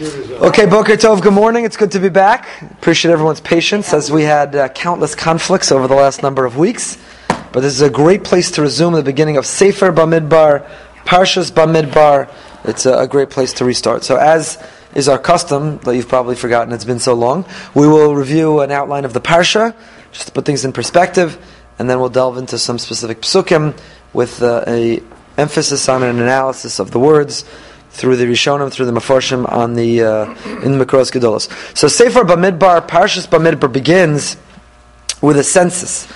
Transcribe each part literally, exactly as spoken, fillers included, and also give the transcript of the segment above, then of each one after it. Okay, Boker Tov, good morning. It's good to be back. Appreciate everyone's patience as we had uh, countless conflicts over the last number of weeks. But this is a great place to resume the beginning of Sefer Bamidbar, Parshas Bamidbar. It's a, a great place to restart. So as is our custom, that you've probably forgotten, it's been so long, we will review an outline of the Parsha, just to put things in perspective, and then we'll delve into some specific psukim with uh, a emphasis on an analysis of the words through the Rishonim, through the Mefarshim, on the uh, in the Mekros Gedolos. So Sefer Bamidbar, Parshas Bamidbar begins with a census,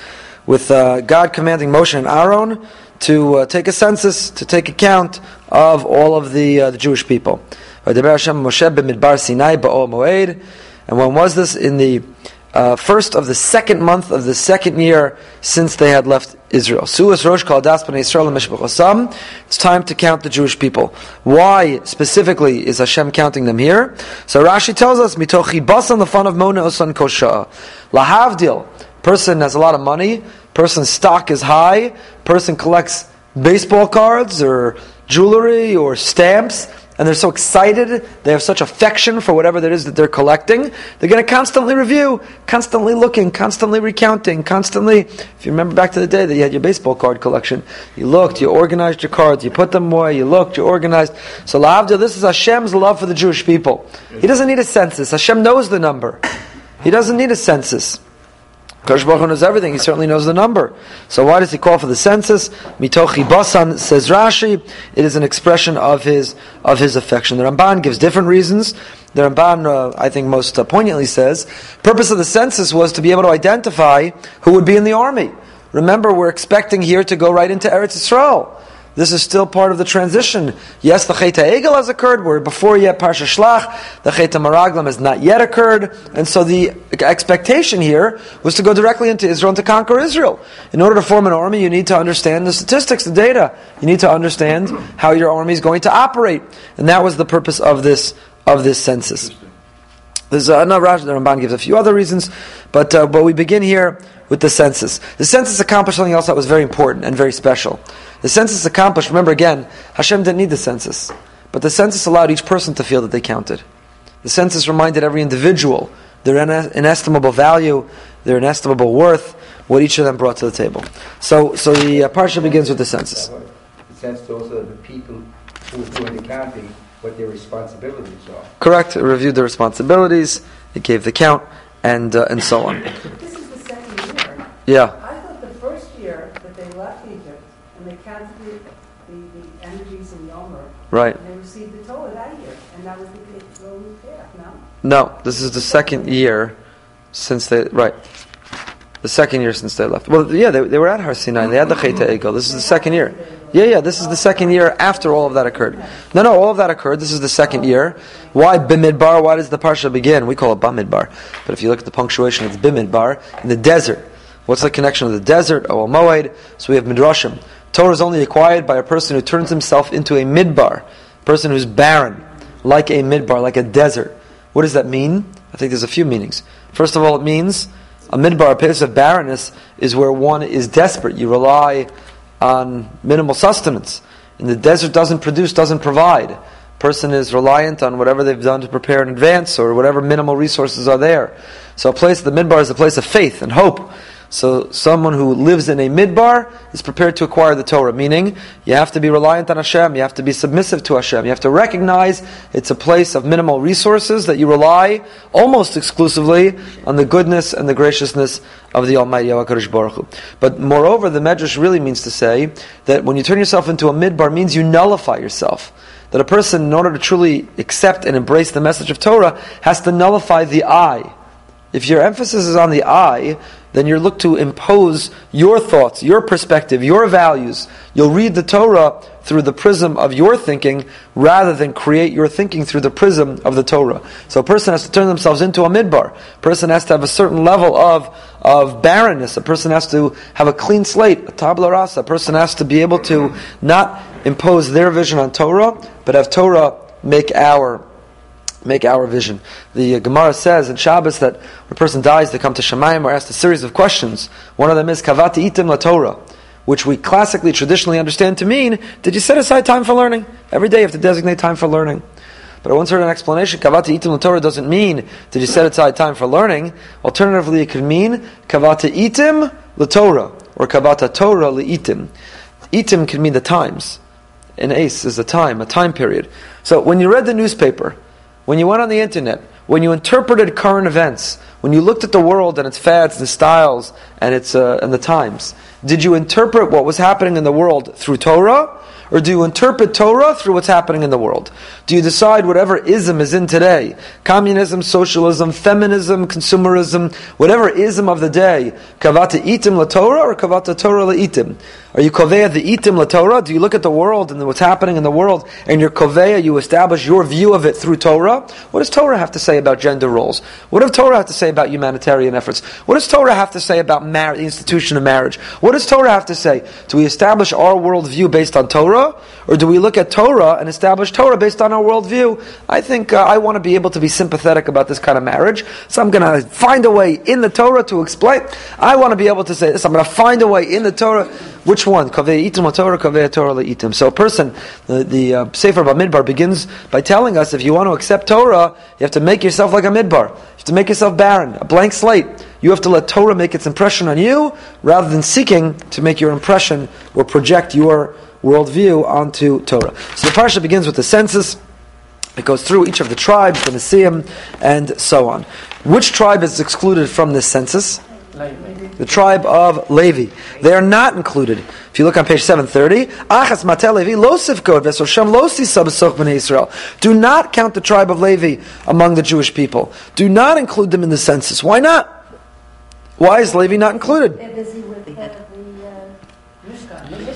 with uh, God commanding Moshe and Aaron to uh, take a census, to take account of all of the, uh, the Jewish people. And when was this? In the uh, first of the second month of the second year since they had left Israel. It's time to count the Jewish people. Why specifically is Hashem counting them here? So Rashi tells us, Lahavdil, person has a lot of money, person's stock is high, person collects baseball cards or jewelry or stamps, and they're so excited, they have such affection for whatever it is that they're collecting, they're going to constantly review, constantly looking, constantly recounting, constantly, if you remember back to the day that you had your baseball card collection, you looked, you organized your cards, you put them away, you looked, you organized. So Lahavdil, this is Hashem's love for the Jewish people. He doesn't need a census. Hashem knows the number. He doesn't need a census. Kadosh Baruch Hu knows everything. He certainly knows the number. So why does he call for the census? Mitochi basan, says Rashi, it is an expression of his of his affection. The Ramban gives different reasons. The Ramban, uh, I think, most uh, poignantly says, purpose of the census was to be able to identify who would be in the army. Remember, we're expecting here to go right into Eretz Yisrael. This is still part of the transition. Yes, the Chet HaEgel has occurred, where before yet Parsha Shlach, the Chet HaMaraglim has not yet occurred, and so the expectation here was to go directly into Israel and to conquer Israel. In order to form an army, you need to understand the statistics, the data. You need to understand how your army is going to operate, and that was the purpose of this of this census. There's uh, another Rashi. The Ramban gives a few other reasons, but uh, but we begin here with the census. The census accomplished something else that was very important and very special. The census accomplished, remember again, Hashem didn't need the census, but the census allowed each person to feel that they counted. The census reminded every individual their inestimable value, their inestimable worth, what each of them brought to the table. So so the uh, parsha begins with the census. The census also the people who were doing the counting, what their responsibilities are. Correct, it reviewed the responsibilities, it gave the count, and uh, and so on. Yeah. I thought the first year that they left Egypt and they counted the, the, the energies in Yomer. Right. And they received the Torah that year. And that was the only pair, no? No, this is the second year since they, right. The second year since they left. Well, yeah, they, they were at Har Sinai. They had the Chet HaEgel. This is the second year. Yeah, yeah, this is the second year after all of that occurred. No, no, all of that occurred. This is the second year. Why Bamidbar? Why does the Parsha begin? We call it Bamidbar. But if you look at the punctuation, it's Bamidbar, in the desert. What's the connection of the desert? Oel Moed. So we have Midrashim. Torah is only acquired by a person who turns himself into a midbar, a person who's barren, like a midbar, like a desert. What does that mean? I think there's a few meanings. First of all, it means a midbar, a place of barrenness, is where one is desperate. You rely on minimal sustenance. And the desert doesn't produce, doesn't provide. Person is reliant on whatever they've done to prepare in advance or whatever minimal resources are there. So a place, the midbar, is a place of faith and hope. So someone who lives in a midbar is prepared to acquire the Torah, meaning you have to be reliant on Hashem, you have to be submissive to Hashem, you have to recognize it's a place of minimal resources that you rely almost exclusively on the goodness and the graciousness of the Almighty HaKadosh Baruch Hu. But moreover, the Medrash really means to say that when you turn yourself into a midbar means you nullify yourself. That a person, in order to truly accept and embrace the message of Torah, has to nullify the I. If your emphasis is on the I, then you look to impose your thoughts, your perspective, your values. You'll read the Torah through the prism of your thinking rather than create your thinking through the prism of the Torah. So a person has to turn themselves into a midbar. A person has to have a certain level of, of barrenness. A person has to have a clean slate, a tabla rasa. A person has to be able to not impose their vision on Torah, but have Torah make our Make our vision. The uh, Gemara says in Shabbos that when a person dies, they come to Shemayim, are asked a series of questions. One of them is Kavati Itim La Torah, which we classically, traditionally understand to mean, did you set aside time for learning? Every day you have to designate time for learning. But I once heard an explanation, Kavata Itim L'Torah doesn't mean that you set aside time for learning. Alternatively, it could mean Kavata Itim L'Torah, or Kavata Torah L'Itim. Itim can mean the times. An ace is a time, a time period. So when you read the newspaper, when you went on the internet, when you interpreted current events, when you looked at the world and its fads and styles and its uh, and the times, did you interpret what was happening in the world through Torah? Or do you interpret Torah through what's happening in the world? Do you decide whatever ism is in today, communism, socialism, feminism, consumerism, whatever ism of the day, kavata itim la Torah or kavata Torah la itim? Are you koveya the itim la Torah? Do you look at the world and what's happening in the world and your koveya, you establish your view of it through Torah? What does Torah have to say about gender roles? What does Torah have to say about humanitarian efforts? What does Torah have to say about mar- the institution of marriage? What does Torah have to say? Do we establish our worldview based on Torah? Or do we look at Torah and establish Torah based on our worldview? I think uh, I want to be able to be sympathetic about this kind of marriage, so I'm going to find a way in the Torah to explain. I want to be able to say this. I'm going to find a way in the Torah. Which one? Kaveh itim Torah, kaveh Torah leitim. So a person, the, the uh, Sefer Bamidbar begins by telling us, if you want to accept Torah, you have to make yourself like a midbar. You have to make yourself barren, a blank slate. You have to let Torah make its impression on you, rather than seeking to make your impression or project your worldview onto Torah. So the parsha begins with the census. It goes through each of the tribes, the Nisim, and so on. Which tribe is excluded from this census? Levi. The tribe of Levi. They are not included. If you look on page seven thirty, Achas Mateh Levi lo sifkod v'soshem lo sisab soch b'nei Israel. Do not count the tribe of Levi among the Jewish people. Do not include them in the census. Why not? Why is Levi not included? They're busy with the...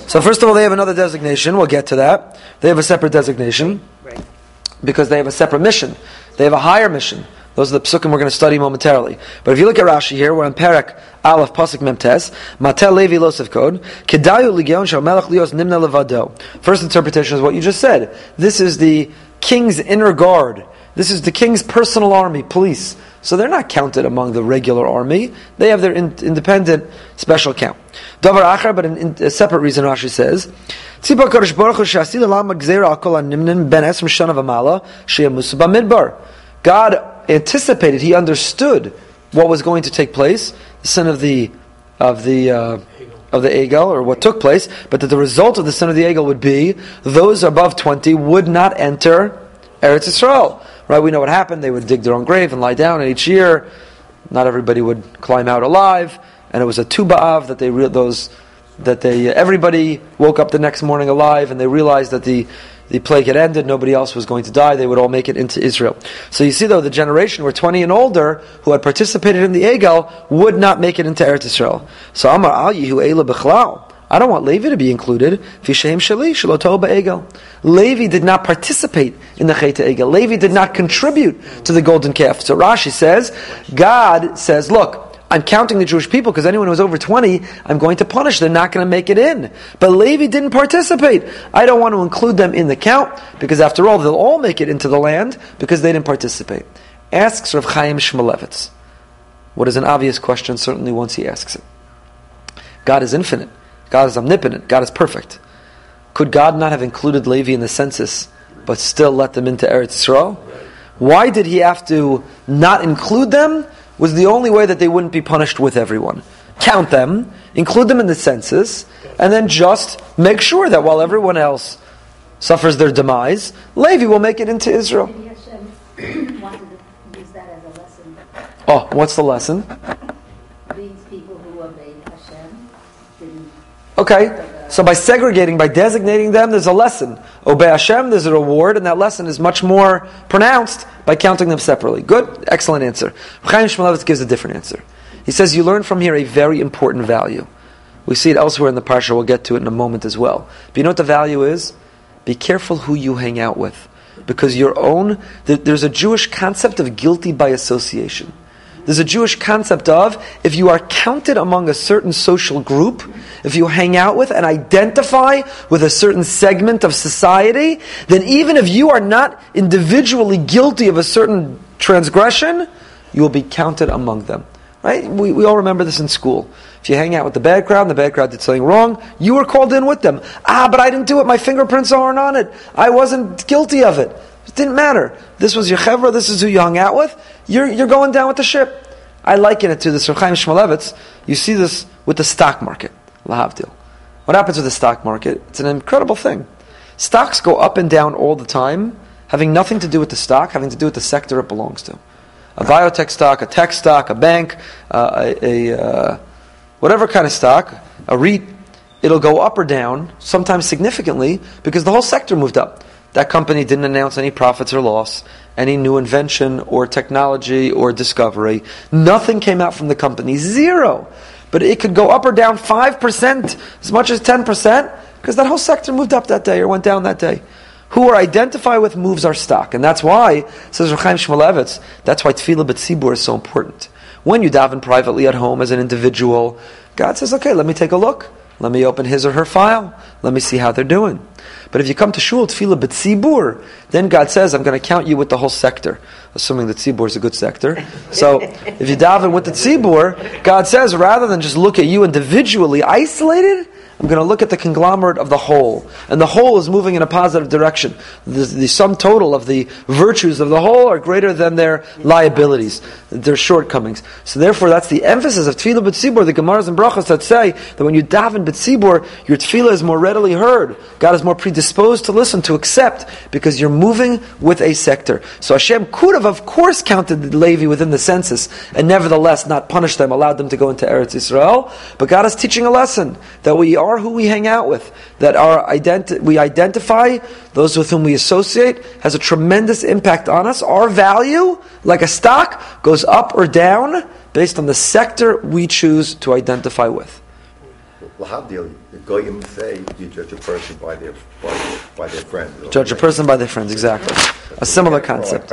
So first of all, they have another designation. We'll get to that. They have a separate designation right. because they have a separate mission. They have a higher mission. Those are the psukim we're going to study momentarily. But if you look at Rashi here, we're on Perek Aleph Pasuk Memtes. Matel Levi lo sifkod kedayu ligeon shel melech lios nimna levado. First interpretation is what you just said. This is the king's inner guard. This is the king's personal army, police. So they're not counted among the regular army. They have their in, independent special count. Davar achar, but in, in, a separate reason Rashi says, God anticipated, He understood what was going to take place, the sin of the of the uh, of the Egel, or what took place, but that the result of the sin of the Egel would be those above twenty would not enter Eretz Yisrael. Right, we know what happened. They would dig their own grave and lie down, and each year, not everybody would climb out alive. And it was a Tu B'Av that they re- those that they everybody woke up the next morning alive, and they realized that the the plague had ended. Nobody else was going to die. They would all make it into Israel. So you see, though, the generation were twenty and older who had participated in the Egel would not make it into Eretz Yisrael. So Amar Al Yehu Eila B'Chlal. I don't want Levi to be included. Levi did not participate in the Chet HaEgel. Levi did not contribute to the golden calf. So Rashi says, God says, look, I'm counting the Jewish people because anyone who's over twenty, I'm going to punish. They're not going to make it in. But Levi didn't participate. I don't want to include them in the count because after all, they'll all make it into the land because they didn't participate. Asks Rav Chaim Shmulevitz what is an obvious question, certainly once he asks it. God is infinite. God is omnipotent. God is perfect. Could God not have included Levi in the census, but still let them into Eretz Yisrael? Why did He have to not include them? Was the only way that they wouldn't be punished with everyone. Count them, include them in the census, and then just make sure that while everyone else suffers their demise, Levi will make it into Israel. Maybe Hashem wanted to use that as a lesson. Oh, what's the lesson? Okay, so by segregating, by designating them, there's a lesson. Obey Hashem, there's a reward, and that lesson is much more pronounced by counting them separately. Good, excellent answer. Chaim Shmulevitz gives a different answer. He says, you learn from here a very important value. We see it elsewhere in the parsha, we'll get to it in a moment as well. But you know what the value is? Be careful who you hang out with. Because your own, there's a Jewish concept of guilty by association. There's a Jewish concept of, if you are counted among a certain social group, if you hang out with and identify with a certain segment of society, then even if you are not individually guilty of a certain transgression, you will be counted among them. Right? We, we all remember this in school. If you hang out with the bad crowd and the bad crowd did something wrong, you were called in with them. Ah, but I didn't do it. My fingerprints aren't on it. I wasn't guilty of it. It didn't matter. This was your chevra, this is who you hung out with. You're, you're going down with the ship. I liken it to this from Chaim Shmulevitz. You see this with the stock market. Lahavdil. What happens with the stock market? It's an incredible thing. Stocks go up and down all the time, having nothing to do with the stock, having to do with the sector it belongs to. A biotech stock, a tech stock, a bank, uh, a, a uh, whatever kind of stock, a REIT, it'll go up or down, sometimes significantly, because the whole sector moved up. That company didn't announce any profits or loss, any new invention or technology or discovery. Nothing came out from the company, zero. But it could go up or down five percent, as much as ten percent, because that whole sector moved up that day or went down that day. Who are identified with moves our stock. And that's why, says Rav Chaim Shmulevitz, that's why Tefillah B'Tzibur is so important. When you daven privately at home as an individual, God says, okay, let me take a look. Let me open his or her file. Let me see how they're doing. But if you come to shul, Tefillah B'Tzibur, then God says, I'm going to count you with the whole sector. Assuming that Tzibur is a good sector. So, if you daven with the Tzibur, God says, rather than just look at you individually, isolated, I'm going to look at the conglomerate of the whole. And the whole is moving in a positive direction. The, the sum total of the virtues of the whole are greater than their liabilities, their shortcomings. So therefore, that's the emphasis of Tefillah B'Tzibur, the Gemaras and Brachas that say that when you daven B'Tzibur, your Tefillah is more readily heard. God is more predisposed to listen, to accept, because you're moving with a sector. So Hashem could have, of course, counted the Levi within the census, and nevertheless not punished them, allowed them to go into Eretz Yisrael. But God is teaching a lesson, that we are who we hang out with, that our identi- we identify, those with whom we associate, has a tremendous impact on us. Our value, like a stock, goes up or down based on the sector we choose to identify with. Well, how do the Goyim say you judge a person by their by, by their friends? Judge a person by their friends, exactly. A similar concept.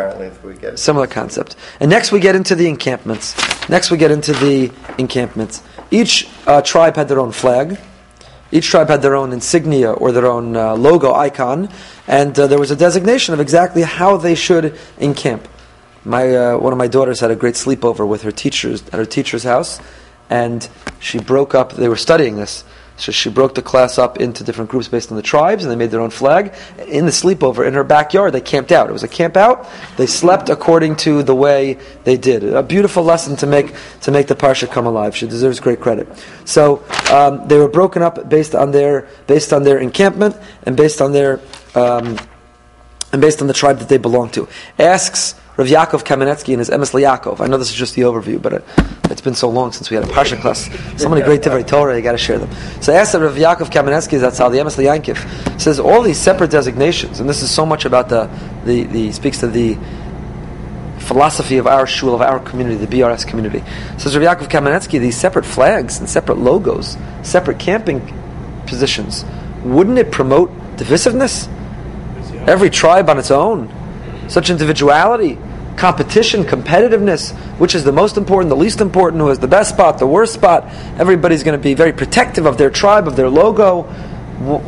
Similar concept. And next we get into the encampments. Next we get into the encampments. Each uh, tribe had their own flag. Each tribe had their own insignia or their own uh, logo, icon, and uh, there was a designation of exactly how they should encamp. My uh, one of my daughters had a great sleepover with her teachers at her teacher's house, and she broke up. They were studying this, so she broke the class up into different groups based on the tribes, and they made their own flag. In the sleepover in her backyard, they camped out. It was a camp out. They slept according to the way they did. A beautiful lesson to make to make the parsha come alive. She deserves great credit. So um, they were broken up based on their based on their encampment and based on their um, and based on the tribe that they belonged to. Asks Rav Yaakov Kamenetsky in his Emes LeYaakov. I know this is just the overview, but it, it's been so long since we had a Parsha class. So many great Divrei Torah, you got to share them. So I asked Rav Yaakov Kamenetsky, that's how the Emes LeYaakov says all these separate designations, and this is so much about the, the, the speaks to the philosophy of our shul, of our community, the B R S community. Says Rav Yaakov Kamenetsky, these separate flags and separate logos, separate camping positions, wouldn't it promote divisiveness? Every tribe on its own. Such individuality, competition, competitiveness, which is the most important, the least important, who has the best spot, the worst spot. Everybody's going to be very protective of their tribe, of their logo.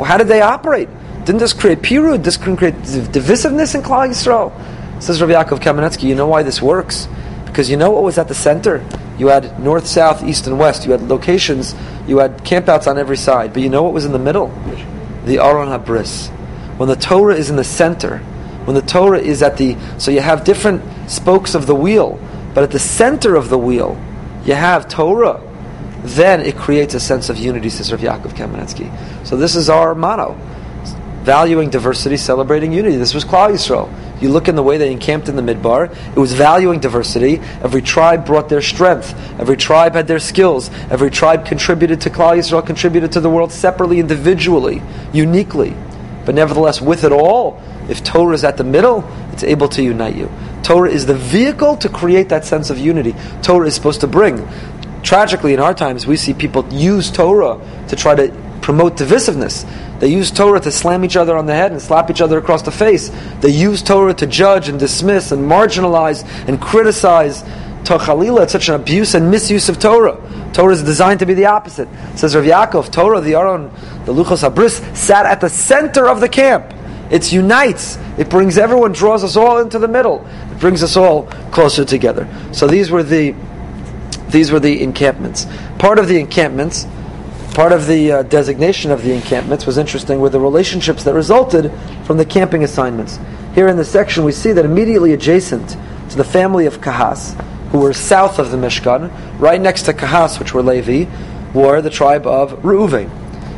How did they operate? Didn't this create pirud? This can create divisiveness in Klal Yisrael. Says Rav Yaakov Kamenetsky, you know why this works? Because you know what was at the center? You had north, south, east, and west. You had locations. You had campouts on every side. But you know what was in the middle? The Aron HaBris. When the Torah is in the center, when the Torah is at the... So you have different spokes of the wheel, but at the center of the wheel, you have Torah. Then it creates a sense of unity, says Rav Yaakov Kamenetsky. So this is our motto. Valuing diversity, celebrating unity. This was Klal Yisrael. You look in the way they encamped in the Midbar, it was valuing diversity. Every tribe brought their strength. Every tribe had their skills. Every tribe contributed to Klal Yisrael, contributed to the world separately, individually, uniquely. But nevertheless, with it all, if Torah is at the middle, it's able to unite you. Torah is the vehicle to create that sense of unity. Torah is supposed to bring. Tragically, in our times, we see people use Torah to try to promote divisiveness. They use Torah to slam each other on the head and slap each other across the face. They use Torah to judge and dismiss and marginalize and criticize. To Chalila, it's such an abuse and misuse of Torah. Torah is designed to be the opposite. It says Rav Yaakov, Torah, the Aron, the Luchos HaBris, sat at the center of the camp. It unites. It brings everyone, draws us all into the middle. It brings us all closer together. So these were the these were the encampments. Part of the encampments, part of the uh, designation of the encampments was interesting, were the relationships that resulted from the camping assignments. Here in this section we see that immediately adjacent to the family of Kahas, who were south of the Mishkan, right next to Kahas, which were Levi, were the tribe of Reuven.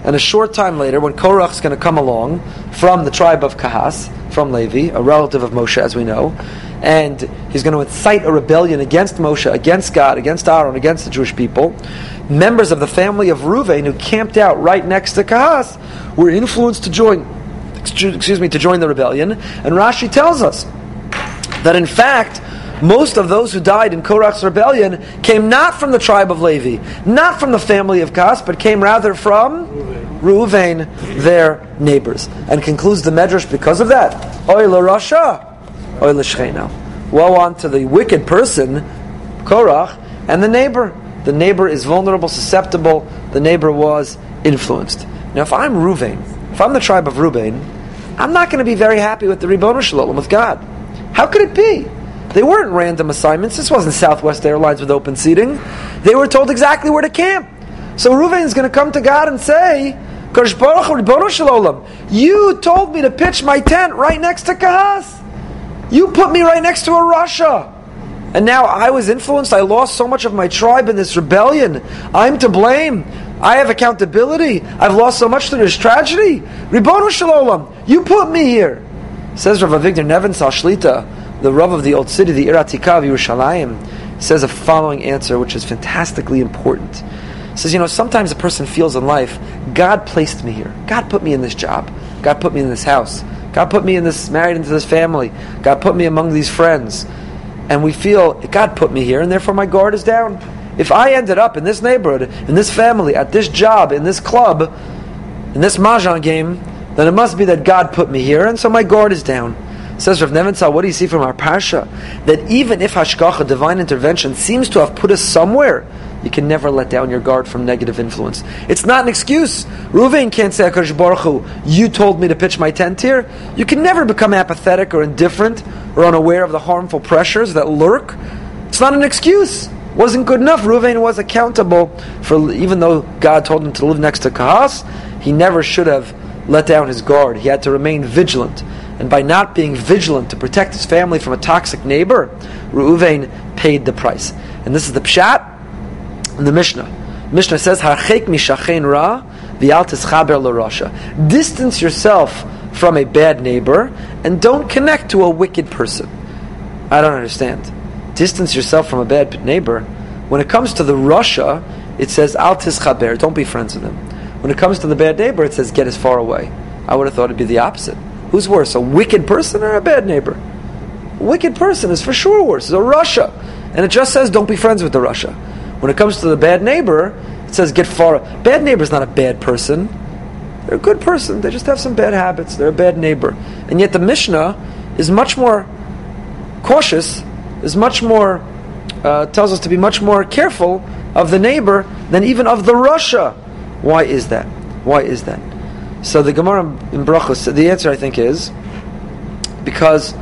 And a short time later, when Korach's going to come along from the tribe of Kahas, from Levi, a relative of Moshe, as we know, and he's going to incite a rebellion against Moshe, against God, against Aaron, against the Jewish people, members of the family of Reuven, who camped out right next to Kahas, were influenced to join, excuse me, to join the rebellion. And Rashi tells us that in fact, most of those who died in Korach's rebellion came not from the tribe of Levi, not from the family of Kahas, but came rather from Reuven, their neighbors. And concludes the Medrash because of that. Oy l'rasha, oy l'shchena. Woe unto the wicked person, Korach, and the neighbor. The neighbor is vulnerable, susceptible. The neighbor was influenced. Now if I'm Reuven, if I'm the tribe of Reuven, I'm not going to be very happy with the Ribono Shel Olam, with God. How could it be? They weren't random assignments. This wasn't Southwest Airlines with open seating. They were told exactly where to camp. So Reuven's going to come to God and say, Kadosh Baruch Hu, Ribono Shel Olam, you told me to pitch my tent right next to Kahas. You put me right next to a Rasha. And now I was influenced. I lost so much of my tribe in this rebellion. I'm to blame. I have accountability. I've lost so much through this tragedy. Ribono Shel Olam, you put me here. Says Rav Avigdor Nevin Sal Shlita, the Rav of the old city, the Ir HaTika of Yerushalayim, says a following answer, which is fantastically important. He says, you know, sometimes a person feels in life, God placed me here. God put me in this job. God put me in this house. God put me in this, married into this family. God put me among these friends. And we feel, God put me here, and therefore my guard is down. If I ended up in this neighborhood, in this family, at this job, in this club, in this mahjong game, then it must be that God put me here, and so my guard is down. Says Rav Nevin Sal, what do you see from our parsha? That even if Hashgacha, divine intervention, seems to have put us somewhere, you can never let down your guard from negative influence. It's not an excuse. Reuven can't say, HaKadosh Baruch Hu, you told me to pitch my tent here. You can never become apathetic or indifferent or unaware of the harmful pressures that lurk. It's not an excuse. Wasn't good enough. Reuven was accountable for, even though God told him to live next to Kahas, he never should have let down his guard. He had to remain vigilant. And by not being vigilant to protect his family from a toxic neighbor, Reuven paid the price. And this is the Pshat in the Mishnah. Mishnah says, Harchek mishachen ra v'al tischaber l'rasha. Distance yourself from a bad neighbor and don't connect to a wicked person. I don't understand. Distance yourself from a bad neighbor. When it comes to the Rasha, it says, Al tischaber, don't be friends with him. When it comes to the bad neighbor, it says, get as far away. I would have thought it'd be the opposite. Who's worse, a wicked person or a bad neighbor? A wicked person is for sure worse. It's a Rasha. And it just says, don't be friends with the Rasha. When it comes to the bad neighbor, it says, get far. Bad neighbor's not a bad person. They're a good person. They just have some bad habits. They're a bad neighbor. And yet the Mishnah is much more cautious, is much more, uh, tells us to be much more careful of the neighbor than even of the Rasha. Why is that? Why is that? So the Gemara in Brachos, the answer I think is because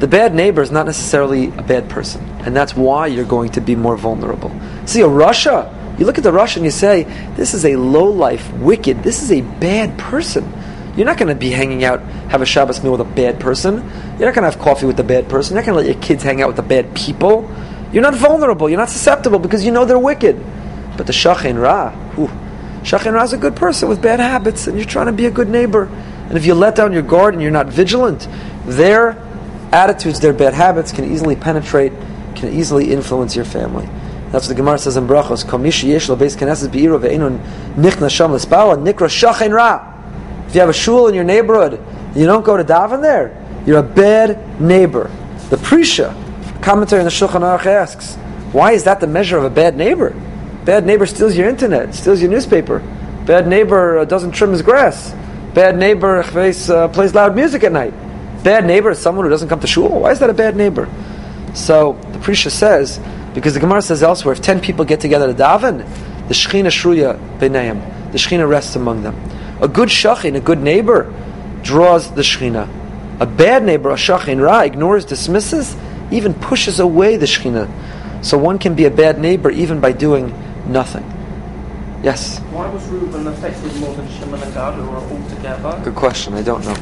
the bad neighbor is not necessarily a bad person, and that's why you're going to be more vulnerable. See, a Rasha, you look at the Rasha and you say, this is a lowlife, wicked, this is a bad person. You're not going to be hanging out, have a Shabbos meal with a bad person. You're not going to have coffee with a bad person. You're not going to let your kids hang out with the bad people. You're not vulnerable, you're not susceptible because you know they're wicked. But the Shachen Ra, whew, Shachin Ra is a good person with bad habits, and you're trying to be a good neighbor. And if you let down your guard and you're not vigilant, their attitudes, their bad habits can easily penetrate, can easily influence your family. That's what the Gemara says in Brachos. If you have a shul in your neighborhood, you don't go to daven there, you're a bad neighbor. The Prisha, commentary on the Shulchan Aruch, asks, why is that the measure of a bad neighbor? Bad neighbor steals your internet, steals your newspaper. Bad neighbor uh, doesn't trim his grass. Bad neighbor uh, plays loud music at night. Bad neighbor is someone who doesn't come to shul. Why is that a bad neighbor? So the Prisha says, because the Gemara says elsewhere, if ten people get together to daven, the Shechina Shruya B'neihem, the Shechina rests among them. A good Shachin, a good neighbor, draws the Shechina. A bad neighbor, a Shachin Ra, ignores, dismisses, even pushes away the Shechina. So one can be a bad neighbor even by doing nothing. Yes? Why was Reuben affected more than Shimon and Gad, who were all together? Good question, I don't know.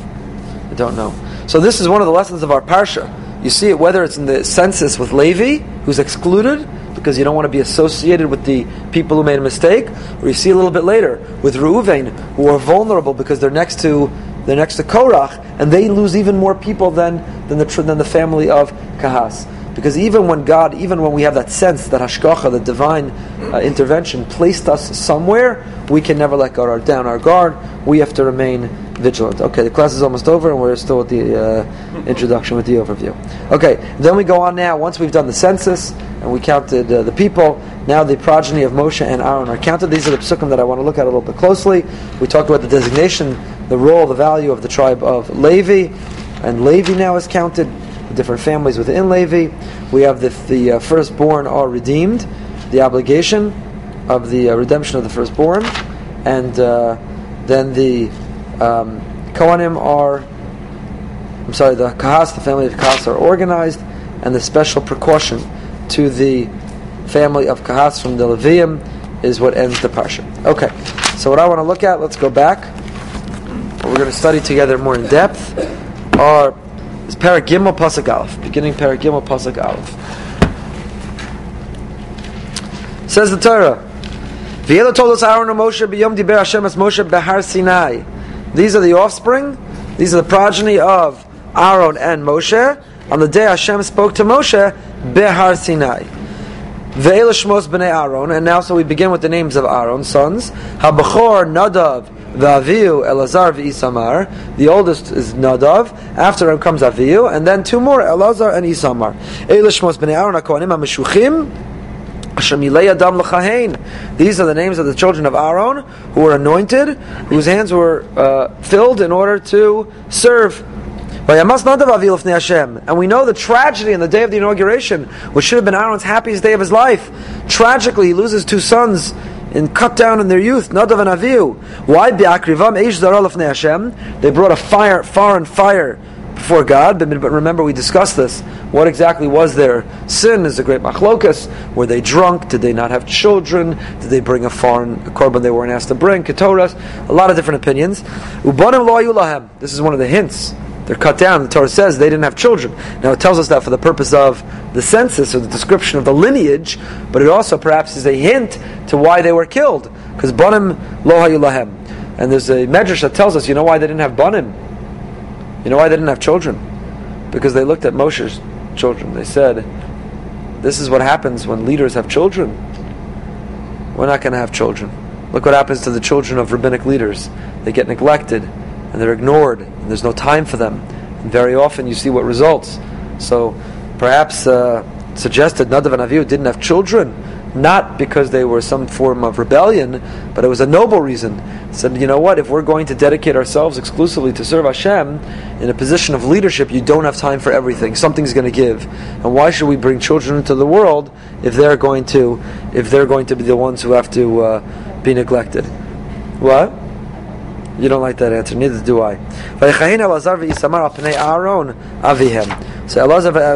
I don't know. So this is one of the lessons of our parsha. You see it whether it's in the census with Levi, who's excluded, because you don't want to be associated with the people who made a mistake, or you see a little bit later with Reuven, who are vulnerable because they're next to they're next to Korach, and they lose even more people than than the than the family of Kahas. Because even when God, even when we have that sense, that hashgacha, the divine uh, intervention, placed us somewhere, we can never let go our, down our guard. We have to remain vigilant. Okay, the class is almost over, and we're still with the uh, introduction, with the overview. Okay, then we go on now. Once we've done the census, and we counted uh, the people, now the progeny of Moshe and Aaron are counted. These are the psukim that I want to look at a little bit closely. We talked about the designation, the role, the value of the tribe of Levi, and Levi now is counted. Different families within Levi. We have the, the uh, firstborn are redeemed, the obligation of the uh, redemption of the firstborn, and uh, then the um, Kohanim are, I'm sorry, the Kahas, the family of Kahas are organized, and the special precaution to the family of Kahas from the Levium is what ends the Parsha. Okay, so what I want to look at, let's go back. What we're going to study together more in depth are It's Perek Gimel Pasuk Aleph, beginning Perek Gimel Pasuk Aleph. Says the Torah, V'yelo told us Aaron and Moshe b'yom diber Hashem as Moshe b'Har Sinai. These are the offspring, these are the progeny of Aaron and Moshe, on the day Hashem spoke to Moshe b'Har Sinai. V'yelo shmos b'nei Aaron, and now so we begin with the names of Aaron's sons, HaBachor, Nadav, V'aviyu, Elazar, v'Isamar. The oldest is Nadav. After him comes Aviyu, and then two more, Elazar and Isamar. Eilishmos b'nei Aaron HaKohanim HaMeshuchim, Asher milei Adam l'chahein. These are the names of the children of Aaron who were anointed, whose hands were uh, filled in order to serve. And we know the tragedy on the day of the inauguration, which should have been Aaron's happiest day of his life. Tragically, he loses two sons and cut down in their youth, Nadav and Avihu. Why? They brought a fire, foreign fire before God. But remember, we discussed this. What exactly was their sin? Is the great machlokas? Were they drunk? Did they not have children? Did they bring a foreign korban they weren't asked to bring? Ketoras. A lot of different opinions. This is one of the hints. They're cut down. The Torah says they didn't have children. Now it tells us that for the purpose of the census or the description of the lineage, but it also perhaps is a hint to why they were killed. Because banim lo hayu lahem. And there's a medrash that tells us, you know why they didn't have banim? You know why they didn't have children? Because they looked at Moshe's children. They said, this is what happens when leaders have children. We're not going to have children. Look what happens to the children of rabbinic leaders. They get neglected. And they're ignored, and there's no time for them. And very often you see what results. So perhaps uh, suggested Nadav and Avihu didn't have children, not because they were some form of rebellion, but it was a noble reason. Said, you know what, if we're going to dedicate ourselves exclusively to serve Hashem, in a position of leadership, you don't have time for everything. Something's going to give. And why should we bring children into the world if they're going to, if they're going to be the ones who have to uh, be neglected? What? You don't like that answer, neither do I. So Elazar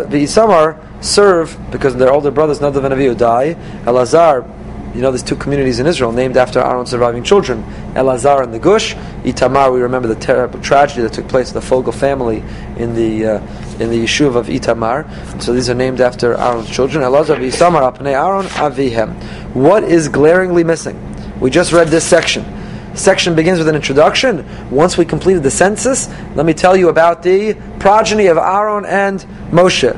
v'Isamar serve, because their older brothers, Nadav and Avihu, die. Elazar, you know there's two communities in Israel named after Aaron's surviving children. Elazar and the Gush. Itamar, we remember the terrible tragedy that took place in the Fogel family in the uh, in the Yeshuv of Itamar. So these are named after Aaron's children. Elazar v'Isamar apnei Aaron avihem. What is glaringly missing? We just read this section. Section begins with an introduction. Once we completed the census, let me tell you about the progeny of Aaron and Moshe.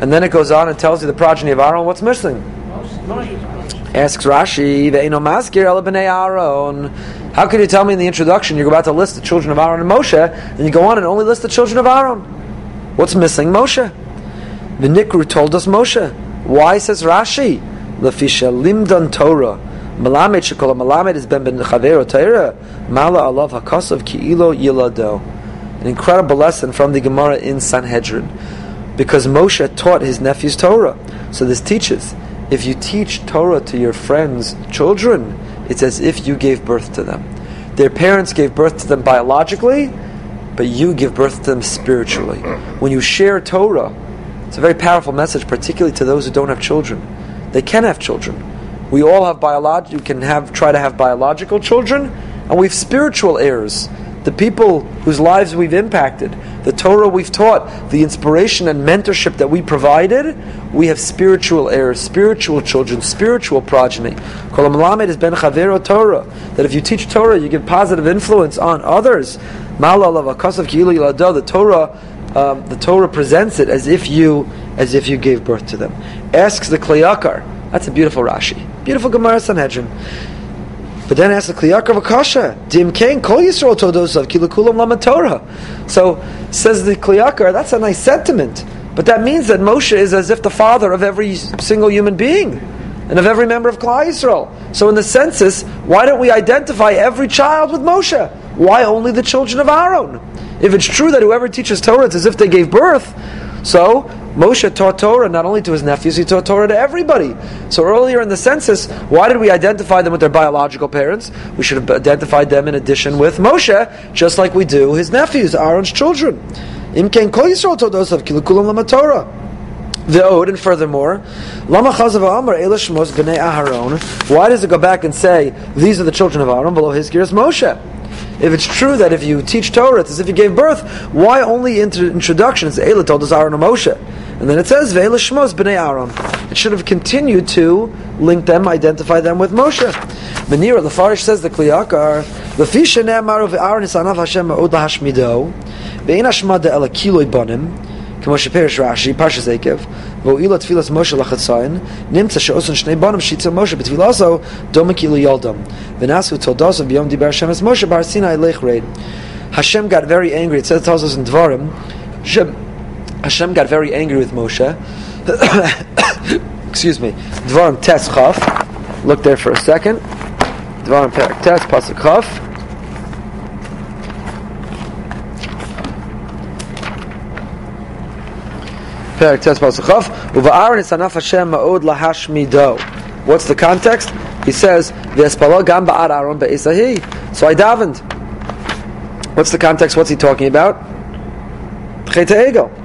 And then it goes on and tells you the progeny of Aaron. What's missing? Moshe. Asks Rashi, Ve'eno maskir ela b'nei Aaron. How could you tell me in the introduction you're about to list the children of Aaron and Moshe, and you go on and only list the children of Aaron? What's missing? Moshe. The Nikru told us Moshe. Why, says Rashi? L'fisha limdan Torah. Malamed shekola malamed is ben ben chaveiro teira mala alav hakasav kiilo yilado. An incredible lesson from the Gemara in Sanhedrin, because Moshe taught his nephews Torah. So this teaches: if you teach Torah to your friends' children, it's as if you gave birth to them. Their parents gave birth to them biologically, but you give birth to them spiritually. When you share Torah, it's a very powerful message, particularly to those who don't have children. They can have children. We all have biological, you can have, try to have biological children, and we have spiritual heirs the people whose lives we've impacted, the Torah we've taught, the inspiration and mentorship that we provided, we have spiritual heirs, spiritual children, spiritual progeny. Kolam Lamed is ben chavero Torah. That if you teach Torah, you give positive influence on others. Ma'ala lavakosav ki'ilu yilado. The Torah, um, the Torah presents it as if you, as if you gave birth to them. Asks the Klei Yakar. That's a beautiful Rashi, beautiful Gemara Sanhedrin. But then ask the Klei Yakar Vakasha, Dimkein Kol Yisrael Todosav Ki Lekulam Lama Torah. So says the Klei Yakar, that's a nice sentiment, but that means that Moshe is as if the father of every single human being and of every member of Klal Yisrael. So in the census, why don't we identify every child with Moshe? Why only the children of Aaron? If it's true that whoever teaches Torah, it's as if they gave birth. So Moshe taught Torah not only to his nephews, he taught Torah to everybody. So earlier in the census, why did we identify them with their biological parents? We should have identified them in addition with Moshe, just like we do his nephews, Aaron's children. Imkein Kol Yisrael Todosav Ki Lekulam Lama Torah. The Ode, and furthermore, Lama Chazav Amar Eila Shmos Bnei Aharon. Why does it go back and say these are the children of Aaron? Below his gears Moshe. If it's true that if you teach Torah, it's as if you gave birth, why only inter- introduction? It's Eila told us Aaron and Moshe. And then it says, Ve'ela Shmos B'nei Aaron. It should have continued to link them, identify them with Moshe. Menira, the Farish says, the Klei Yakar, Lefi shene'emar uve'Aaron hisanav Hashem ma'od lahashmido, ve'ein hashmada ela kiloi banim, k'mo shepeirush Rashi, Parshas Eikev, vo'ila tfilas Moshe lachatzayin, nimtza she'osun shnei banim she'itzel Moshe b'tfilaso, doma ki'ilu yoldam, v'nasu toldosav b'yom dibar Hashem es Moshe bar Sinai leich reid. Hashem got very angry. It says, tells us in Dvarim, Hashem, Hashem got very angry with Moshe. Excuse me. Dvarim Tes Chaf. Look there for a second. Dvarim Perak Tes Pasuk Chaf. Perak Tes Pasuk Chaf. Uva'aron hisanaf Hashem ma'od lahashmido. What's the context? He says, V'espalo gam ba'ad Aaron be'isahi. So I davened. What's the context? What's he talking about? Cheta Egel.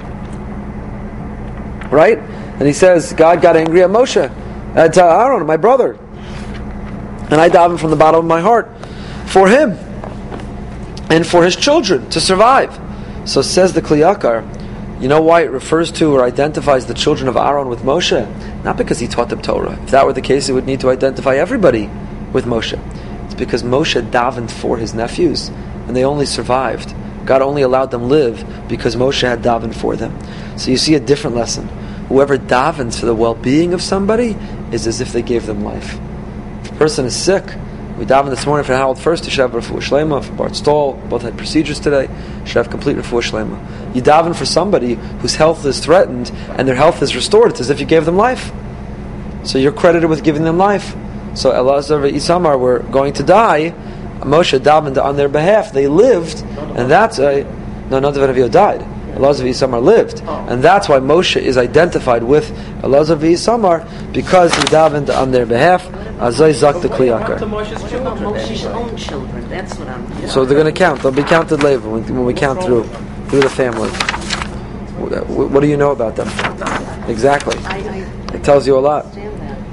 Right? And he says, God got angry at Moshe, at Aaron, my brother. And I daven from the bottom of my heart for him and for his children to survive. So says the Klei Yakar, you know why it refers to or identifies the children of Aaron with Moshe? Not because he taught them Torah. If that were the case, it would need to identify everybody with Moshe. It's because Moshe davened for his nephews and they only survived. God only allowed them live because Moshe had davened for them. So you see a different lesson. Whoever davens for the well-being of somebody is as if they gave them life. If a person is sick, we davened this morning for Harold First, he should have refuah shlema, for Bart Stahl, both had procedures today, should have complete refuah shlema. You daven for somebody whose health is threatened and their health is restored, it's as if you gave them life. So you're credited with giving them life. So Elazar and Isamar were going to die, Moshe davened on their behalf. They lived, and that's a no. Not Avio died. Elazar v'Isamar lived, and that's why Moshe is identified with Elazar v'Isamar because he davened on their behalf. Azay zak the Klei Yakar. Moshe's own children. That's what I'm. So they're going to count. They'll be counted later when, when we count through through the family. What do you know about them? Exactly. It tells you a lot.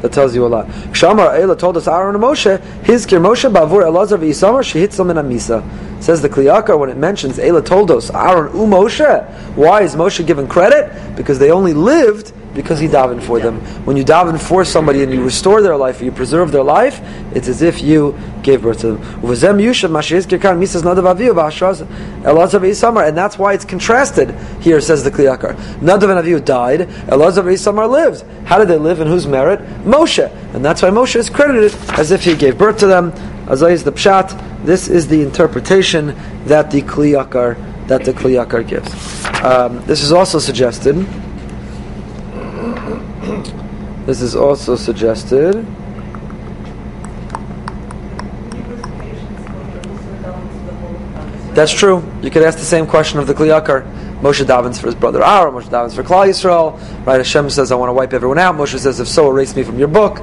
That tells you a lot. Kshamar Eila told us Aaron and Moshe, Hizkir Moshe bavur Elazar v'Isamar shehitzal min hamisa. Says the Klei Yakar when it mentions Eila told us Aaron u Moshe. Why is Moshe given credit? Because they only lived because he davened for them. When you daven for somebody and you restore their life, you preserve their life, it's as if you gave birth to them. And that's why it's contrasted here, says the Klei Yakar. Nadav and Avihu died, Elazar v'Isamar lived. How did they live and whose merit? Moshe. And that's why Moshe is credited as if he gave birth to them. Azay is the pshat. This is the interpretation that the Klei Yakar, that the Klei Yakar gives. Um, this is also suggested. This is also suggested. That's true. You could ask the same question of the Klei Yakar. Moshe davens for his brother Aaron. Moshe davens for Klal Yisrael. Right? Hashem says, "I want to wipe everyone out." Moshe says, "If so, erase me from your book."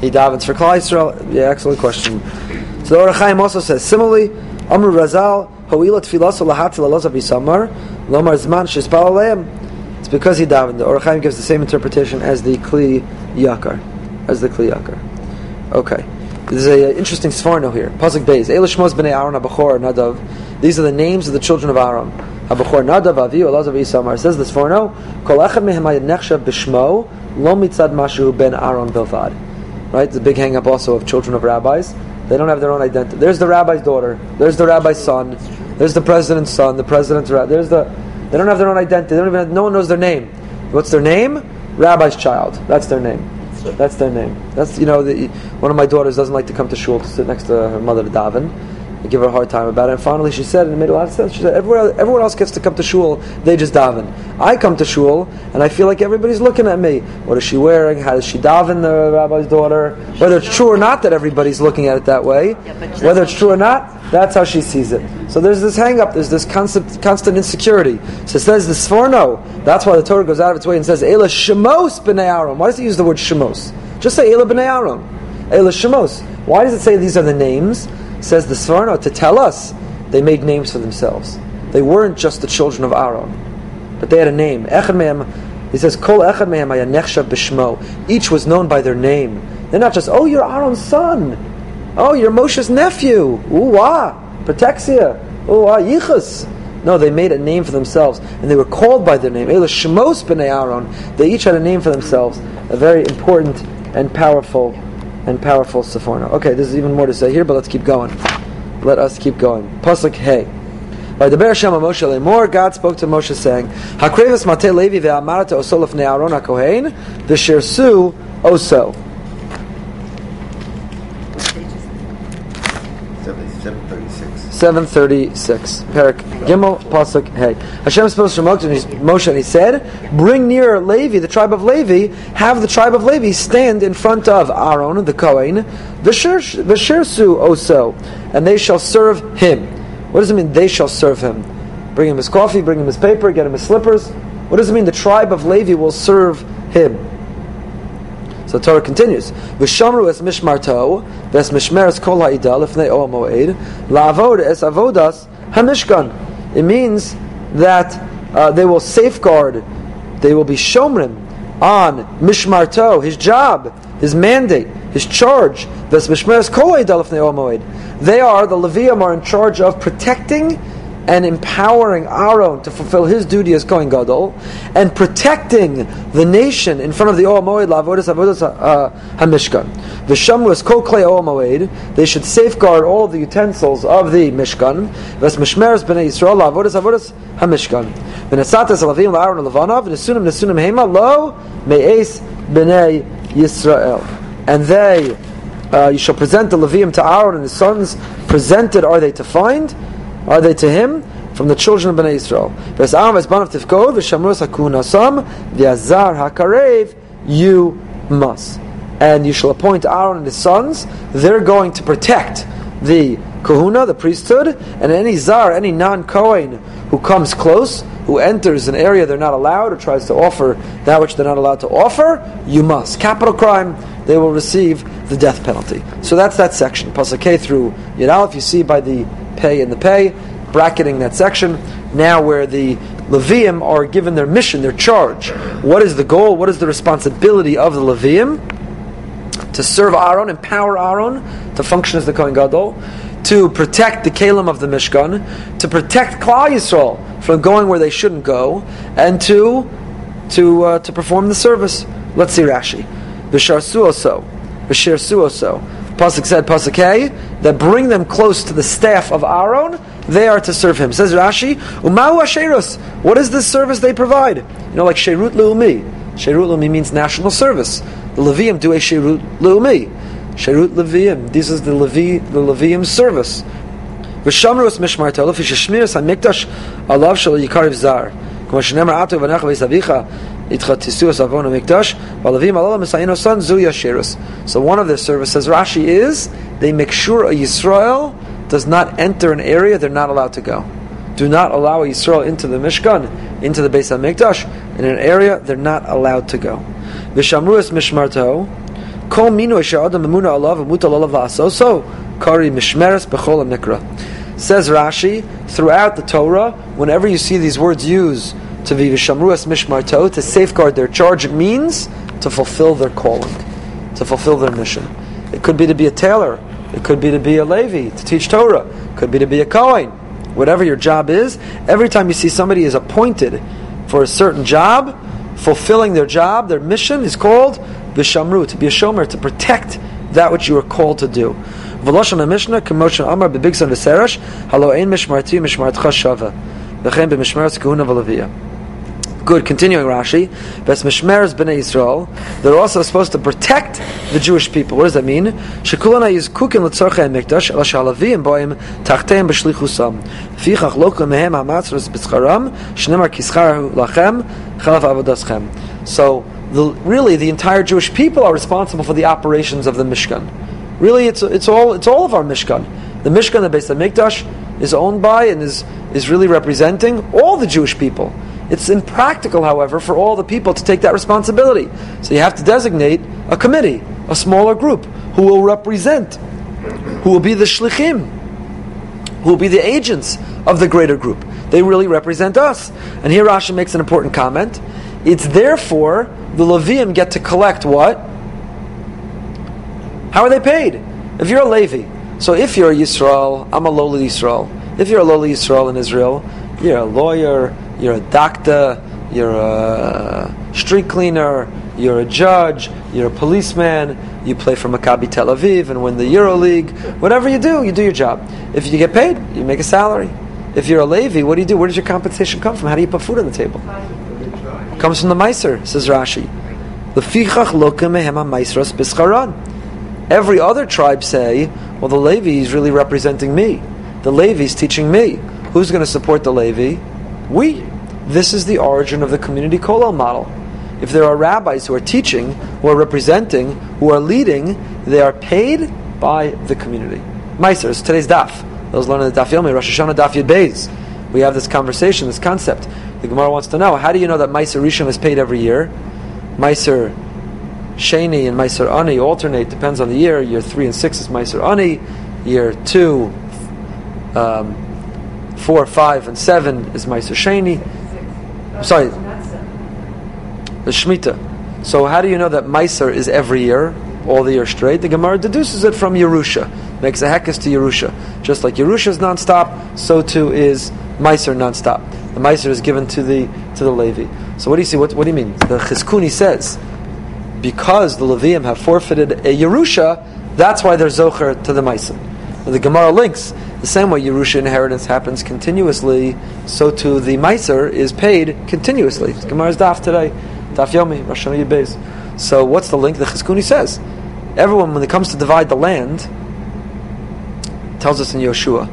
He davens for Klal Yisrael. Yeah, excellent question. So the Or HaChaim also says similarly. Amru Razal Ho'ila Tfilaso Lahatil Elazar v'Isamar Lomar Zman Shespal Aleim. It's because he davened. The Or HaChaim gives the same interpretation as the Klei Yakar, as the Klei Yakar. Okay, There's an interesting svarno here. Pasuk Beis. Eila Shmos b'nei Aaron HaBachor Nadav. These are the names of the children of Aaron. HaBachor Nadav Avihu Elazar v'Isamar. Says the svarno. Kol echad mehem nechshav b'shmo lo mitzad mashu ben Aaron bilvad. Right? It's a big hang up also of children of rabbis. They don't have their own identity. There's the rabbi's daughter. There's the rabbi's son. There's the president's son. The president's rabbi. There's the. They don't have their own identity. They don't even. Have, no one knows their name. What's their name? Rabbi's child. That's their name. That's their name. That's you know. The, one of my daughters doesn't like to come to shul to sit next to her mother to daven. I give her a hard time about it. And finally, she said, and it made a lot of sense. She said, everyone, everyone else gets to come to shul. They just daven. I come to shul, and I feel like everybody's looking at me. What is she wearing? How does she daven? The rabbi's daughter. Whether it's true or not that everybody's looking at it that way. Whether it's true or not, that's how she sees it. So there's this hang up. There's this constant, constant insecurity. So it says the Sforno. That's why the Torah goes out of its way and says Eila Shemos b'nei Aaron. Why does it use the word Shemos? Just say Eila b'nei Aaron. Eila Shemos. Why does it say these are the names? Says the Svarno to tell us they made names for themselves. They weren't just the children of Aaron, but they had a name. Echad mehem, he says, Kol echad mehem haya nechshav b'shmo. Each was known by their name. They're not just, oh, you're Aaron's son. Oh, you're Moshe's nephew. Ooh wah, Protexia. Ooh wah, Yichus. No, they made a name for themselves, and they were called by their name. Eila Shemos b'nei Aaron. They each had a name for themselves. A very important and powerful. And powerful Sephorna. Okay, there's even more to say here, but let's keep going. Let us keep going. Pasuk Hey. By the Hashem Moshe Lemor, God spoke to Moshe saying, "Hakrevus matei Levi ve'amarata osolaf ne'aron haKohen v'shirsu oso." Seven thirty-six. Perik Gimel Pasuk Hey. Hashem spoke to Moshe and he said, "Bring near Levi, the tribe of Levi. Have the tribe of Levi stand in front of Aaron the Kohen, the Shirsu also, and they shall serve him." What does it mean? They shall serve him. Bring him his coffee. Bring him his paper. Get him his slippers. What does it mean? The tribe of Levi will serve him. So the Torah continues. V'shamru es mishmarto, v'es mishmeres kol ha'ida lefnei o moed, la'avod es avodas hamishkan. It means that uh, they will safeguard, they will be shomrim on mishmarto, his job, his mandate, his charge. V'es mishmeres kol ha'ida lefnei o moed. They are, the Levium are in charge of protecting and empowering Aaron to fulfill his duty as Kohen Gadol, and protecting the nation in front of the Oel Moed La'avodas Avodas HaMishkan. V'shamru es kol klei Oel Moed. They should safeguard all the utensils of the Mishkan. V'es mishmeres b'nei Yisrael La'avodas Avodas HaMishkan. V'nesates alavim la'Aaron levanav v'nesunim nesunim hema lo me'es b'nei Yisrael. And they, uh, you shall present the Levium to Aaron and his sons. Presented are they to find? Are they to him? From the children of Bnei Yisrael. You must. And you shall appoint Aaron and his sons. They're going to protect the kahuna, the priesthood, and any zar, any non-Kohen who comes close, who enters an area they're not allowed, or tries to offer that which they're not allowed to offer, you must. Capital crime, they will receive the death penalty. So that's that section. Pasuk K through Yud Aleph, you see by the pay and the pay, bracketing that section. Now where the Levium are given their mission, their charge. What is the goal? What is the responsibility of the Levium? To serve Aaron, empower Aaron, to function as the Kohen Gadol, to protect the Kalim of the Mishkan, to protect Klal Yisrael from going where they shouldn't go, and to to uh, to perform the service. Let's see Rashi. V'sharsu oso, v'shirsu oso. Pasuk said, Pasuk Hey, that bring them close to the staff of Aaron, they are to serve him. Says Rashi, Umahu Asherus, what is this service they provide? You know, like Sheirut Leumi. Sheirut Leumi means national service. The Levium do a Sheirut Leumi. Sheirut Levium, this is the Levi, the Levium service. V'shamrus mishmarto, v'shashmiras hamikdash alav shel yikariv zar. So one of their services, Rashi, is they make sure a Yisrael does not enter an area they're not allowed to go. Do not allow a Yisrael into the Mishkan, into the Beis HaMikdash, in an area they're not allowed to go. V'shamruas mishmarto, kol minu esher adam memuna alav v'mutal alav la'asoso, kari mishmeres b'chol ha'nikra. Says Rashi, throughout the Torah, whenever you see these words used to be v'shamruas mishmarto, to safeguard their charge, it means to fulfill their calling, to fulfill their mission. It could be to be a tailor. It could be to be a Levi, to teach Torah. It could be to be a Kohen. Whatever your job is, every time you see somebody is appointed for a certain job, fulfilling their job, their mission is called B'Shamru, to be a Shomer, to protect that which you are called to do. V'loshon Mishnah, K'moshen Amar, B'Bigson V'Seresh, Halo Ein Mishmarti, Mishmartcha Shava, V'Chein B'Mishmeres Kahuna V'Leviyah. Good, continuing Rashi, Bes Mishmeres B'nei Yisrael, they're also supposed to protect the Jewish people. What does that mean? Shekulana Yizkukin L'Tzorchei HaMikdash, Ela Shehalavim Boim Tachteim B'Shlichusam. Fichach Lo Mehem HaMatzros B'Tzcharam, Shneimar Kischar Lachem, Chalav Avodaschem. So, the, really, the entire Jewish people are responsible for the operations of the Mishkan. Really, it's it's all it's all of our Mishkan. The Mishkan, the Beis HaMikdash, is owned by and is is really representing all the Jewish people. It's impractical, however, for all the people to take that responsibility. So you have to designate a committee, a smaller group, who will represent, who will be the shlichim, who will be the agents of the greater group. They really represent us. And here Rashi makes an important comment. It's therefore the Levim get to collect what? How are they paid? If you're a Levi, so if you're a Yisrael, I'm a lowly Yisrael. If you're a lowly Yisrael in Israel, you're a lawyer, you're a doctor, you're a street cleaner, you're a judge, you're a policeman, you play for Maccabi Tel Aviv and win the EuroLeague. Whatever you do, you do your job. If you get paid, you make a salary. If you're a Levi, what do you do? Where does your compensation come from? How do you put food on the table? It comes from the Meiser, says Rashi. L'fichach lokem mehem ha-meisros b'scharan. Every other tribe say, well, the Levi is really representing me. The Levi is teaching me. Who's going to support the Levi? We. This is the origin of the community kollel model. If there are rabbis who are teaching, who are representing, who are leading, they are paid by the community. Meiser, it's today's daf. Those learning the daf yomi, Rosh Hashanah daf yud beis. We have this conversation, this concept. The Gemara wants to know, how do you know that Meiser Rishon is paid every year? Meiser Sheni and Meiser Ani alternate, depends on the year. Year three and six is Meiser Ani. Year two... Um, Four, five, and seven is Meiser Sheni. I'm sorry, the Shemitah. So how do you know that Meiser is every year, all the year straight? The Gemara deduces it from Yerusha, makes a hekas to Yerusha. Just like Yerusha is non-stop, so too is Meiser non-stop. The Meiser is given to the to the Levi. So what do you see? What, what do you mean? The Chizkuni says, because the Levim have forfeited a Yerusha, that's why they're zocher to the Meiser. The Gemara links. The same way Yerusha inheritance happens continuously, so too the Meiser is paid continuously. It's Gemara's daf today, daf yomi, Rosh Hashanah Yud Beis. So what's the link? The Chizkuni says, everyone, when it comes to divide the land, tells us in Yoshua,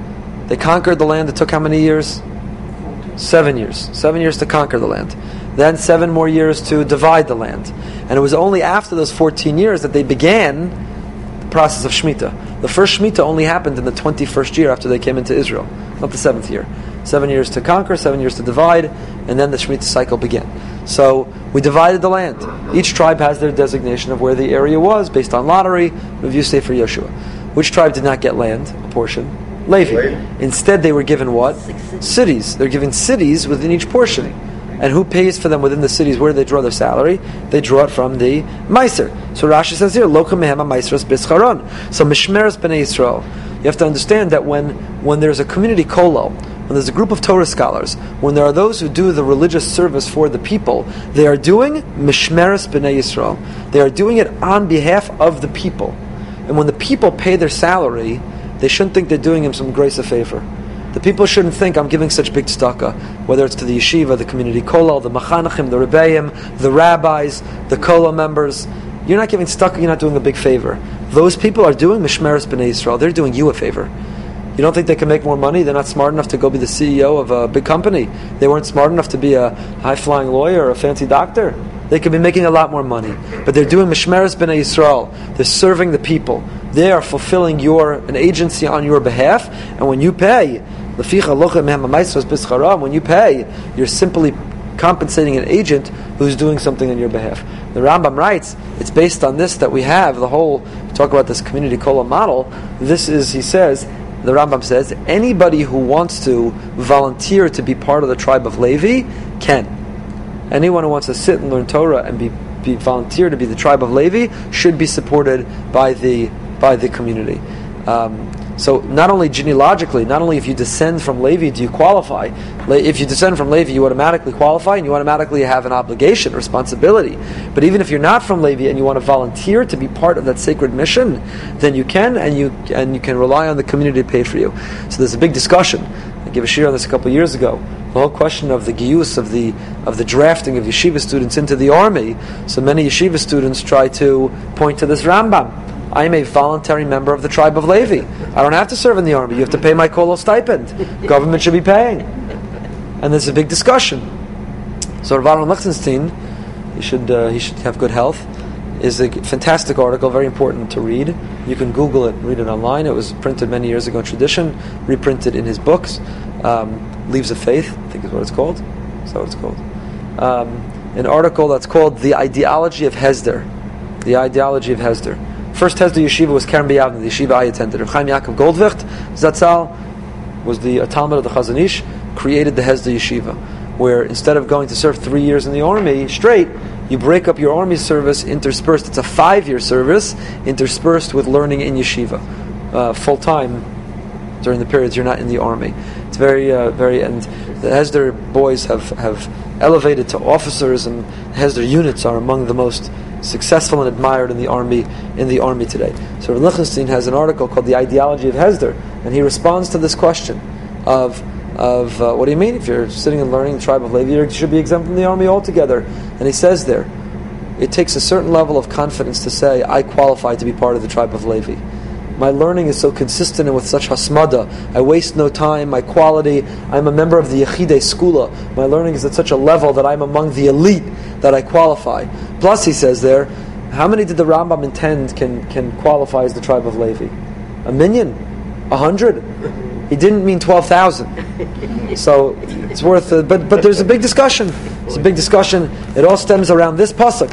they conquered the land. It took how many years? Seven years. Seven years to conquer the land. Then seven more years to divide the land. And it was only after those fourteen years that they began process of Shemitah. The first Shemitah only happened in the twenty-first year after they came into Israel, not the seventh year. Seven years to conquer, seven years to divide, and then the Shemitah cycle began. So we divided the land. Each tribe has their designation of where the area was based on lottery, review say for Yeshua. Which tribe did not get land, a portion? Levi. Instead they were given what? Cities. They're given cities within each portion. And who pays for them within the cities? Where do they draw their salary? They draw it from the Meiser. So Rashi says here, Loka mehem ha-meisros b'scharon. So Mishmeres B'nei Yisrael. You have to understand that when, when there's a community kollel, when there's a group of Torah scholars, when there are those who do the religious service for the people, they are doing Mishmeres B'nei Yisrael. They are doing it on behalf of the people. And when the people pay their salary, they shouldn't think they're doing him some grace of favor. The people shouldn't think I'm giving such big tzedakah, whether it's to the yeshiva, the community kollel, the machanachim, the rebbeim, the rabbis, the kollel members. You're not giving tzedakah, you're not doing a big favor. Those people are doing Mishmeres B'nei Yisrael. They're doing you a favor. You don't think they can make more money? They're not smart enough to go be the C E O of a big company. They weren't smart enough to be a high-flying lawyer or a fancy doctor. They could be making a lot more money. But they're doing Mishmeres B'nei Yisrael. They're serving the people. They are fulfilling your an agency on your behalf. And when you pay... when you pay, you're simply compensating an agent who's doing something on your behalf. The Rambam writes, it's based on this that we have the whole, talk about this community kollel model. This is, he says, the Rambam says, anybody who wants to volunteer to be part of the tribe of Levi can. Anyone who wants to sit and learn Torah and be, be volunteer to be the tribe of Levi should be supported by the by the community. Um, so not only genealogically, not only if you descend from Levi do you qualify. Le- if you descend from Levi, you automatically qualify and you automatically have an obligation, responsibility. But even if you're not from Levi and you want to volunteer to be part of that sacred mission, then you can, and you and you can rely on the community to pay for you. So there's a big discussion. I gave a shir on this a couple of years ago. The whole question of the giyus, of the of the drafting of yeshiva students into the army. So many yeshiva students try to point to this Rambam. I am a voluntary member of the tribe of Levi. I don't have to serve in the army. You have to pay my kolo stipend. Government should be paying. And there's a big discussion. So Rav Aaron Lichtenstein, he should uh, he should have good health, is a fantastic article, very important to read. You can Google it, read it online. It was printed many years ago in Tradition, reprinted in his books. Um, Leaves of Faith, I think is what it's called. Is that what it's called? Um, an article that's called The Ideology of Hesder. The Ideology of Hesder. First Hesder Yeshiva was Keren B'Yavne, the yeshiva I attended. Rav Chaim Yaakov Goldvicht, Zatzal, was the uh, Talmud of the Chazon Ish, created the Hesder Yeshiva, where instead of going to serve three years in the army straight, you break up your army service interspersed. It's a five-year service interspersed with learning in yeshiva, uh, full-time during the periods you're not in the army. It's very, uh, very, and the Hesder boys have, have elevated to officers, and Hesder units are among the most successful and admired in the army in the army today. So Lichtenstein has an article called The Ideology of Hesder, and he responds to this question of of uh, what do you mean if you're sitting and learning the tribe of Levi, you should be exempt from the army altogether? And he says there, it takes a certain level of confidence to say, I qualify to be part of the tribe of Levi. My learning is so consistent and with such hasmada. I waste no time. My quality, I'm a member of the Yechidei Skula. My learning is at such a level that I'm among the elite, that I qualify. Plus, he says there, how many did the Rambam intend can, can qualify as the tribe of Levi? A million? A hundred? He didn't mean twelve thousand. So it's worth it. But, but there's a big discussion. It's a big discussion. It all stems around this pasuk.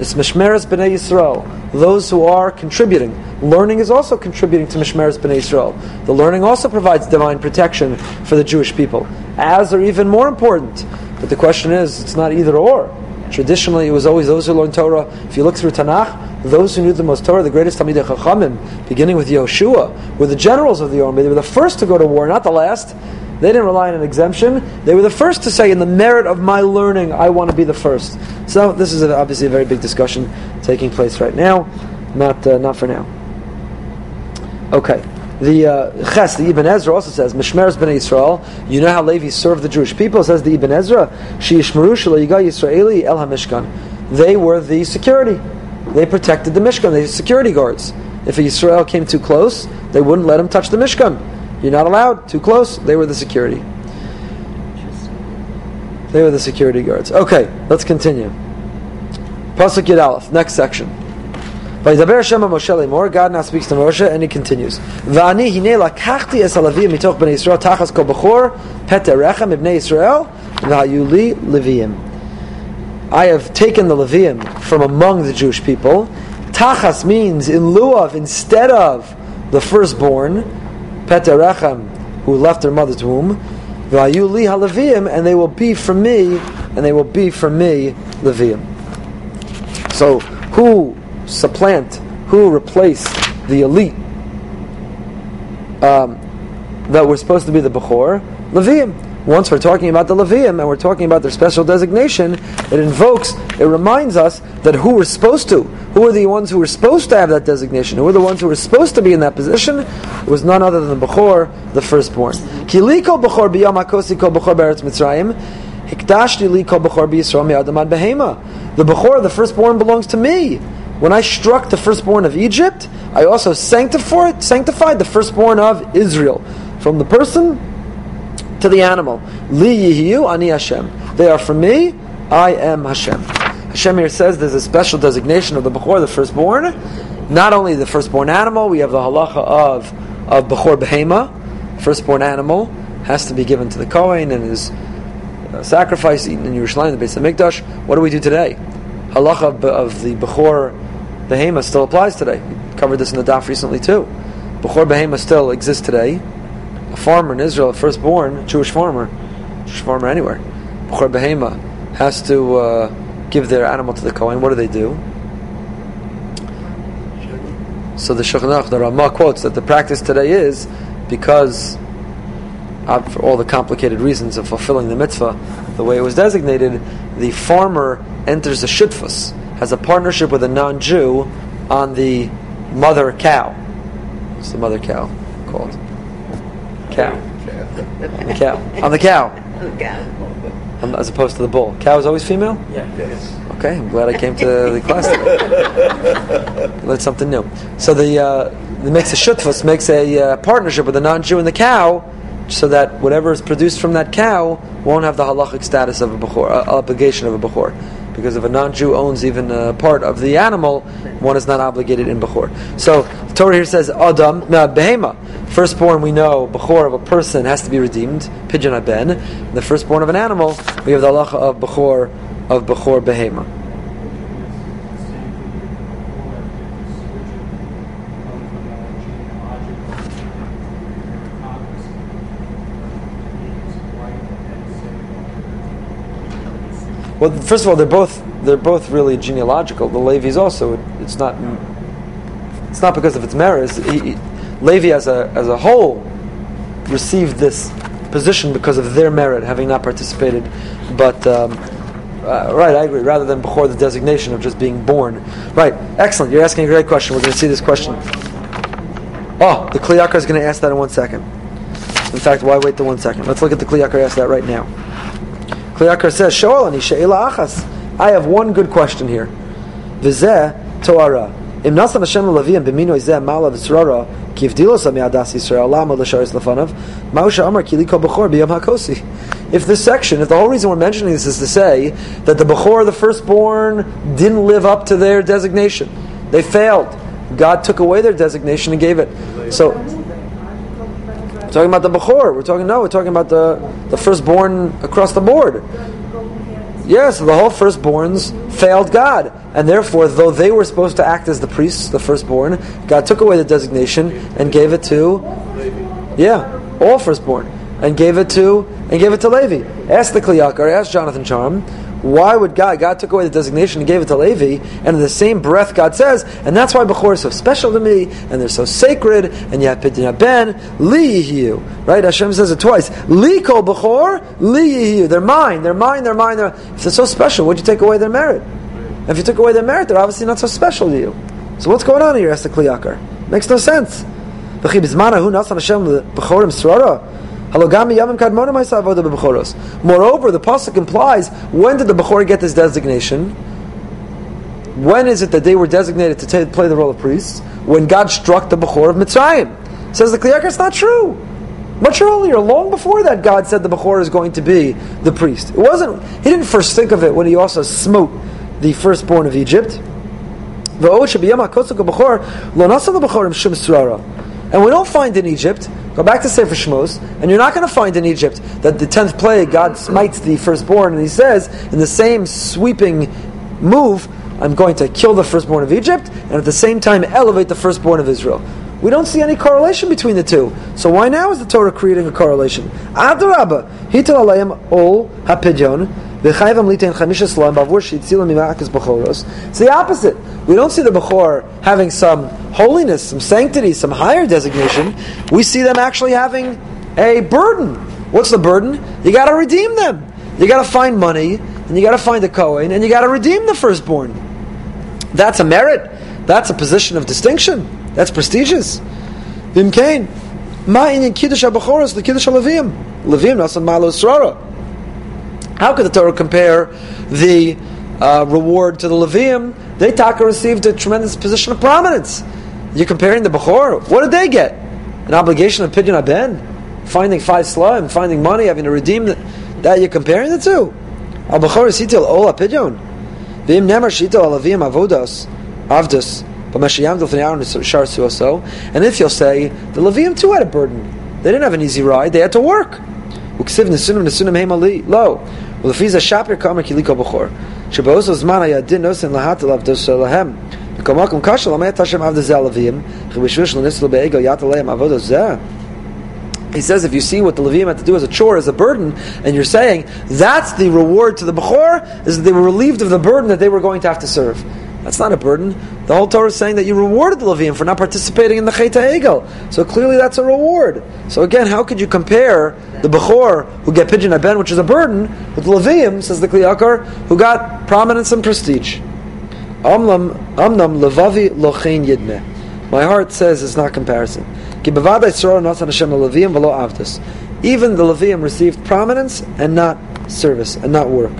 It's Mishmeres B'nai Yisrael. Those who are contributing. Learning is also contributing to Mishmeres B'nai Yisrael. The learning also provides divine protection for the Jewish people, as or even more important. But the question is, it's not either or. Traditionally, it was always those who learned Torah. If you look through Tanakh, those who knew the most Torah, the greatest Talmidei Chachamim, beginning with Yehoshua, were the generals of the army. They were the first to go to war, not the last. They didn't rely on an exemption. They were the first to say, in the merit of my learning, I want to be the first. So this is obviously a very big discussion taking place right now. Not uh, not for now. Okay. The uh, Ches, the Ibn Ezra, also says, Mishmeres B'nai Yisrael, you know how Levi served the Jewish people, says the Ibn Ezra, Sheyishmeru Shelayiga Yisraeli El HaMishkan. They were the security. They protected the Mishkan. They were security guards. If Yisrael came too close, they wouldn't let him touch the Mishkan. You're not allowed. Too close. They were the security. They were the security guards. Okay, let's continue. Pasuk Yud Aleph, next section. Vayidaber Hashem Moshe leimor, God now speaks to Moshe, and he continues. Va'ani hinei lakachti es halavim mitoch bnei Yisrael tachas kol bechor peterecha mibnei Yisrael v'hayu li leviim. I have taken the leviim from among the Jewish people. Tachas means in lieu of, instead of the firstborn. Peterechem, who left their mother's womb, v'ayu li halavim, and they will be for me, and they will be for me leviim. So, who supplant, who replace the elite um, that were supposed to be the bechor? Leviim. Once we're talking about the leviim, and we're talking about their special designation, it invokes, it reminds us that who we're supposed to. Who are the ones who were supposed to have that designation? Who were the ones who were supposed to be in that position? It was none other than the Bechor, the firstborn. Kiliko Bechor biyom hakosi ko Bechor b'Eretz Mitzrayim, hikdashti li ko Bechor b'Yisrael mi'adam ad behema. The Bechor, the firstborn, belongs to me. When I struck the firstborn of Egypt, I also sanctified, sanctified the firstborn of Israel. From the person to the animal. Li yihiyu ani Hashem. They are for me, I am Hashem. Hashem here says there's a special designation of the Bechor, the firstborn. Not only the firstborn animal, we have the halacha of, of Bechor Behema. Firstborn animal has to be given to the Kohen and is uh, sacrificed, eaten in Yerushalayim, the Beis HaMikdash. What do we do today? Halacha of, of the Bechor Behema still applies today. We covered this in the daf recently too. Bechor Behema still exists today. A farmer in Israel, a firstborn, Jewish farmer, Jewish farmer anywhere, Bechor Behema has to uh, give their animal to the Kohen. What do they do? So the Shulchan the Rama quotes that the practice today is because, for all the complicated reasons of fulfilling the mitzvah, the way it was designated, the farmer enters a shutfus, has a partnership with a non-Jew on the mother cow. What's the mother cow called? Cow. Cow. On the cow. As opposed to the bull. Cow is always female? Yeah. Yes. Okay, I'm glad I came to the class today. Learned something new. So the uh, the makes a shutfus, makes a uh, partnership with a non-Jew and the cow, so that whatever is produced from that cow won't have the halachic status of a bechor, uh, obligation of a bechor. Because if a non-Jew owns even a part of the animal, one is not obligated in Bechor. So, the Torah here says, Adam, uh, Behema. Firstborn, we know, Bechor of a person has to be redeemed, Pidyon HaBen. The firstborn of an animal, we have the halacha of Bechor, of Bechor Behema. Well, first of all, they're both they're both really genealogical. The Levi's also it's not it's not because of its merits. He, he, Levi as a as a whole received this position because of their merit, having not participated. But um, uh, right, I agree. Rather than before the designation of just being born, right? Excellent. You're asking a great question. We're going to see this question. Oh, the Kli Yakar is going to ask that in one second. In fact, why wait the one second? Let's look at the Kli Yakar ask that right now. Kli Yakar says, "Shoalani she'ila achas." I have one good question here. V'zeh toara im nasan Hashem l'Leviim b'minoy zeh ma'ala v'tzrara kivdilos ami'adas Yisrael lama l'sharis l'fanav ma'usha amar kiliko b'chor b'yam hakosi. If this section, if the whole reason we're mentioning this is to say that the b'chor, the firstborn, didn't live up to their designation, they failed. God took away their designation and gave it. So, we're talking about the Bechor. We're talking no. We're talking about the, the firstborn across the board. Yes, yeah, so the whole firstborns failed God, and therefore, though they were supposed to act as the priests, the firstborn, God took away the designation and gave it to, yeah, all firstborn, and gave it to and gave it to Levi. Ask the Kli Yakar, ask Jonathan Charm, why would God? God took away the designation and gave it to Levi, and in the same breath God says, and that's why Bechor is so special to me, and they're so sacred, and you have Pidyon HaBen, Li Yehiyu. Right? Hashem says it twice. Li Kol Bechor, Li Yehiyu. They're mine, they're mine, they're mine. They're... If they're so special, would you take away their merit? And if you took away their merit, they're obviously not so special to you. So what's going on here? Asked the Kli Yakar. Makes no sense. Moreover, the pasuk implies, when did the Bechor get this designation? When is it that they were designated to t- play the role of priests? When God struck the Bechor of Mitzrayim. Says the Kli Yakar, it's not true. Much earlier, long before that, God said the Bechor is going to be the priest. It wasn't. He didn't first think of it when he also smote the firstborn of Egypt. And we don't find in Egypt, go back to Sefer Shmos, and you're not going to find in Egypt that the tenth plague, God smites the firstborn, and he says, in the same sweeping move, I'm going to kill the firstborn of Egypt, and at the same time elevate the firstborn of Israel. We don't see any correlation between the two. So why now is the Torah creating a correlation? Adrabah, hitel alayim ol hapidyon, v'chayvam litein chamisha slam bavur sheitzilam imakas b'choros. It's the opposite. We don't see the Bechor having some holiness, some sanctity, some higher designation. We see them actually having a burden. What's the burden? You got to redeem them. You got to find money, and you got to find a Kohen, and you got to redeem the firstborn. That's a merit. That's a position of distinction. That's prestigious. Vimkein, ma'in kiddush ha-Bechoros l'kiddush ha-Levim. Levim nasan ma'alo srara. How could the Torah compare the uh, reward to the Leviim? They, Taka, received a tremendous position of prominence. You're comparing the Bechor. What did they get? An obligation of Pidyon HaBen? Finding five slum, finding money, having to redeem the, that you're comparing the two? Al-Bechor is hitil ola Pidyon. V'im nemar shitil al-Leviim avodos, avdos, b'mashiyam del fnei Aaron shar suoso. And if you'll say, the Leviim too had a burden. They didn't have an easy ride, they had to work. Uksiv nesunim nesunim heimali, lo. Well, if he's a shapir kamer kiliko b'chor, shabosos man hayadin nosin lahat lavdos lahem. B'komakom kashal amayat Hashem avdazel levim. Chibishvish l'nislu be'egel yat alayim avodos zeh. He says, if you see what the Levim had to do as a chore, as a burden, and you're saying that's the reward to the Bechor, is that they were relieved of the burden that they were going to have to serve. That's not a burden. The whole Torah is saying that you rewarded the Levium for not participating in the Chet HaEgel. So clearly that's a reward. So again, how could you compare the Bechor, who get Pidyon HaBen, which is a burden, with the Levium, says the Kli Yakar, who got prominence and prestige? Amnam levavi lochein yidmeh. My heart says it's not comparison. Even the Levium received prominence and not service, and not work.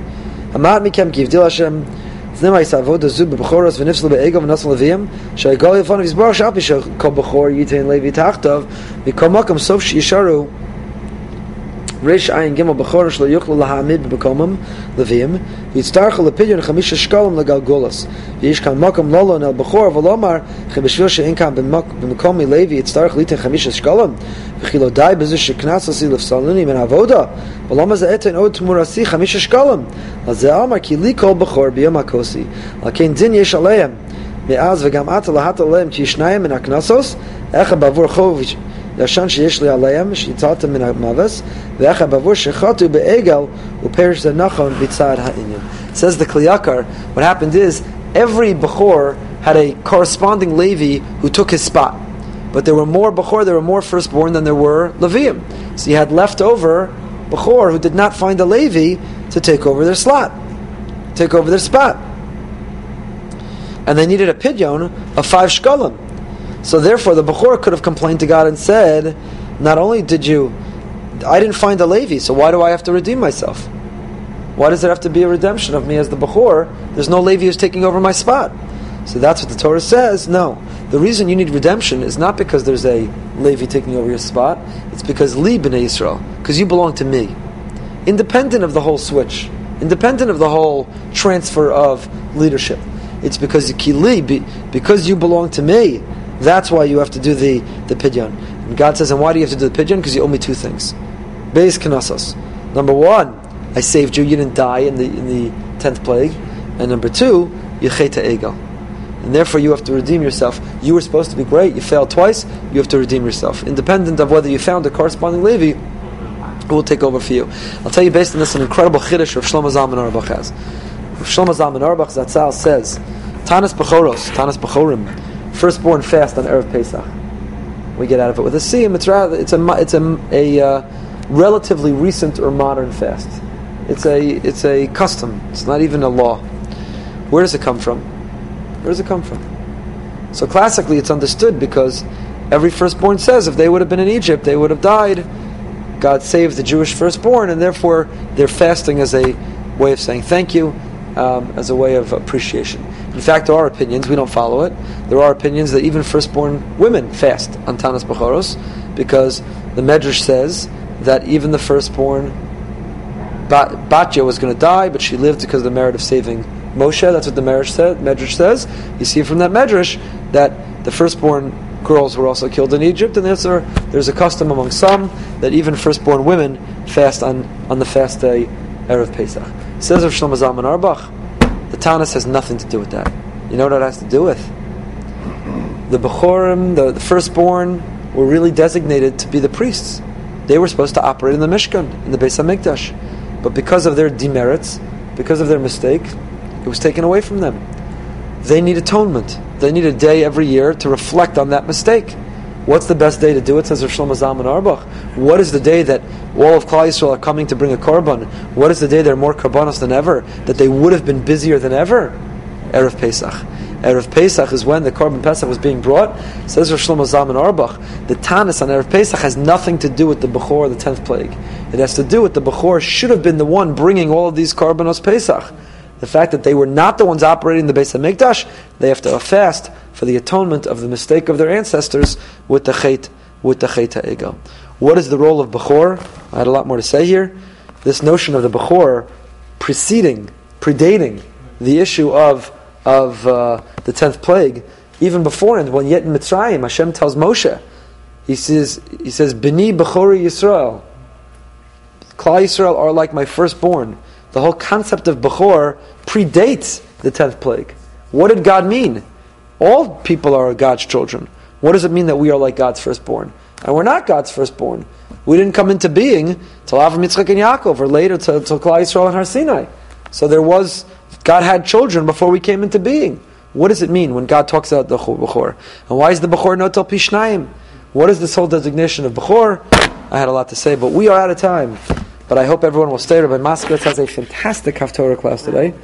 Rish ayin gimel b'chorim shlo yuchlu lahamid b'bekomam leviim v'yitztarchu lepidyon chamisha shkolim legalgulas v'yishkan makom lolon el b'chor v'lomar chibeshvil she'inkam b'mekomi levi yitztarchu liten chamisha shkolim v'chilodai b'zu sheknasasi lefsaluni min avoda v'lomar ze'etain od t'murasi chamisha shkolim l'ze'amar ki li kol b'chor b'yom ha'kosi l'kein din yesh aleim me'az v'gam ata lahat aleim ki yishnayim min ha'knasos echa b'avur chovich Yashan sheyesh li alayim sheyitzata min ha'mavas ve'echa b'avur shechatu be'egel u'perish zanachon b'tzad ha'inyan. Says the Kli Yakar, what happened is every Bechor had a corresponding Levi who took his spot, but there were more Bechor, there were more firstborn than there were Leviim. So you had leftover Bechor who did not find a Levi to take over their slot, take over their spot, and they needed a pidyon of five shkolim. So therefore the Bechor could have complained to God and said, not only did you, I didn't find a Levi, so why do I have to redeem myself? Why does there have to be a redemption of me as the Bechor? There's no Levi who's taking over my spot. So that's what the Torah says. No, the reason you need redemption is not because there's a Levi taking over your spot. It's because Li B'nai Yisrael, because you belong to me. Independent of the whole switch, independent of the whole transfer of leadership. It's because Ki Li, because you belong to me. That's why you have to do the, the pidyon. And God says, and why do you have to do the pidyon? Because you owe me two things. Beis Knessos. Number one, I saved you. You didn't die in the in the tenth plague. And number two, Yecheta Egel. And therefore you have to redeem yourself. You were supposed to be great. You failed twice. You have to redeem yourself. Independent of whether you found a corresponding Levi, who will take over for you. I'll tell you based on this an incredible chiddush of Shlomo Zalman Auerbach has. Shlomo Zalman Auerbach Zatzal says, Tanas Bechoros, Tanas Bechorim, firstborn fast on Erev Pesach. We get out of it with a siyum. It's rather it's a it's a, a uh, relatively recent or modern fast. It's a it's a custom. It's not even a law. Where does it come from? Where does it come from? So classically, it's understood because every firstborn says if they would have been in Egypt, they would have died. God saved the Jewish firstborn, and therefore they're fasting as a way of saying thank you, um, as a way of appreciation. In fact, there are opinions, we don't follow it, there are opinions that even firstborn women fast on Tanas Bechoros, because the Medrash says that even the firstborn Bat- Batya was going to die, but she lived because of the merit of saving Moshe. That's what the Medrash, said, Medrash says. You see from that Medrash that the firstborn girls were also killed in Egypt, and there's a, there's a custom among some that even firstborn women fast on, on the fast day Erev Pesach. It says of Shlomo Zalman Auerbach, the Tanas has nothing to do with that. You know what it has to do with? The Bechorim, the, the firstborn, were really designated to be the priests. They were supposed to operate in the Mishkan, in the Beis HaMikdash. But because of their demerits, because of their mistake, it was taken away from them. They need atonement. They need a day every year to reflect on that mistake. What's the best day to do it, says Rav Shlomo Zalman Auerbach? What is the day that all of Klal Yisrael are coming to bring a korban? What is the day there are more korbanos than ever? That they would have been busier than ever? Erev Pesach. Erev Pesach is when the korban Pesach was being brought. Says Rav Shlomo Zalman Auerbach, the Tanis on Erev Pesach has nothing to do with the Bechor, the tenth plague. It has to do with the Bechor should have been the one bringing all of these korbanos Pesach. The fact that they were not the ones operating the Beis HaMikdash, they have to fast for the atonement of the mistake of their ancestors with the Chet, with the Chet HaEgel. What is the role of Bechor? I had a lot more to say here. This notion of the Bechor preceding, predating the issue of of uh, the tenth plague, even beforehand, when yet in Mitzrayim, Hashem tells Moshe, he says, he says, B'ni Bechori Yisrael, Klal Yisrael are like my firstborn. The whole concept of Bechor predates the tenth plague. What did God mean? All people are God's children. What does it mean that we are like God's firstborn? And we're not God's firstborn. We didn't come into being till Avraham, Yitzchak, and Yaakov, or later till, till Klal Yisrael and Har Sinai. So there was, God had children before we came into being. What does it mean when God talks about the Bechor? And why is the Bechor not till Pishnayim? What is this whole designation of Bechor? I had a lot to say, but we are out of time. But I hope everyone will stay. Rabbi Moskowitz has a fantastic Haftorah class today.